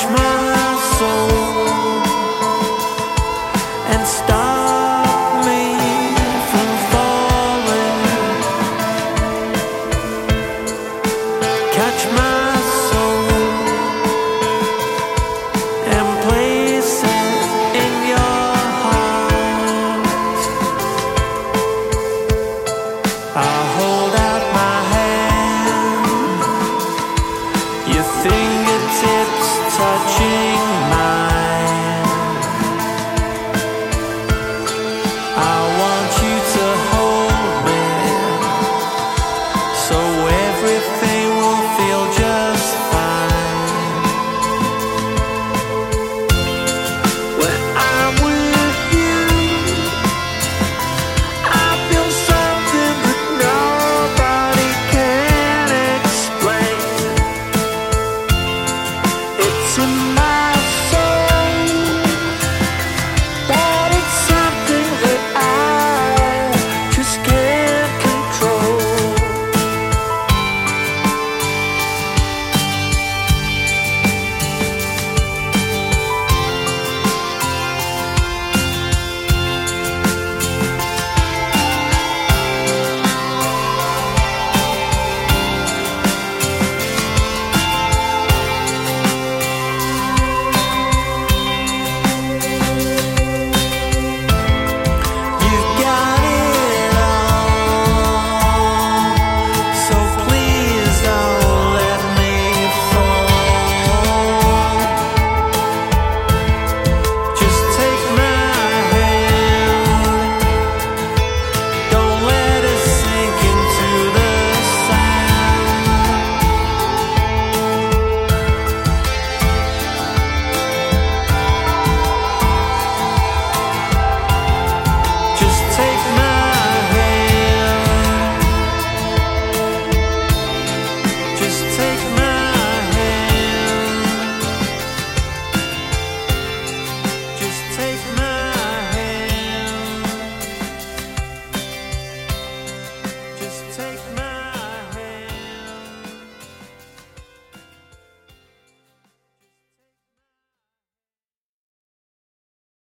So